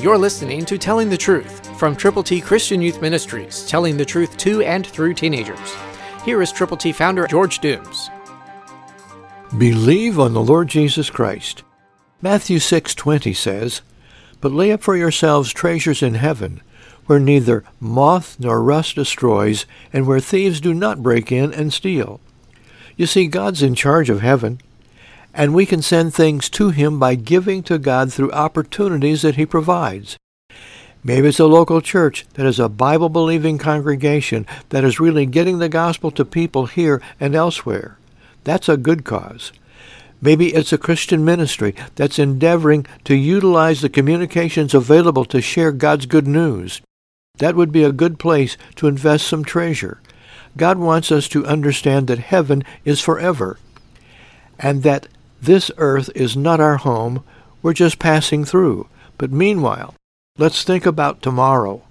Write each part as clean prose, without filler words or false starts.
You're listening to Telling the Truth from Triple T Christian Youth Ministries, telling the truth to and through teenagers. Here is Triple T founder George Dooms. Believe on the Lord Jesus Christ. Matthew 6:20 says, "But lay up for yourselves treasures in heaven, where neither moth nor rust destroys, and where thieves do not break in and steal." You see, God's in charge of heaven, and we can send things to Him by giving to God through opportunities that He provides. Maybe it's a local church that is a Bible-believing congregation that is really getting the gospel to people here and elsewhere. That's a good cause. Maybe it's a Christian ministry that's endeavoring to utilize the communications available to share God's good news. That would be a good place to invest some treasure. God wants us to understand that heaven is forever and that this earth is not our home. We're just passing through. But meanwhile, let's think about tomorrow.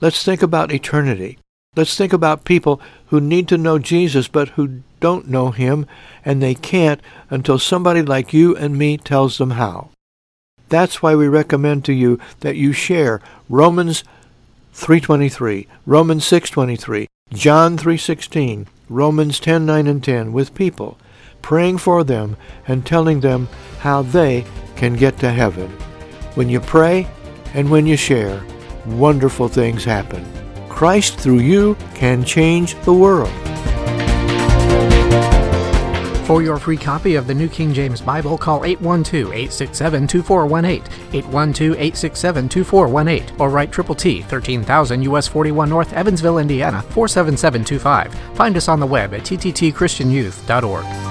Let's think about eternity. Let's think about people who need to know Jesus but who don't know Him, and they can't until somebody like you and me tells them how. That's why we recommend to you that you share Romans 3:23, Romans 6:23, John 3:16, Romans 10:9 and 10 with people, praying for them and telling them how they can get to heaven. When you pray and when you share, wonderful things happen. Christ through you can change the world. For your free copy of the New King James Bible, call 812-867-2418, 812-867-2418, or write Triple T, 13,000 U.S. 41 North, Evansville, Indiana, 47725. Find us on the web at tttchristianyouth.org.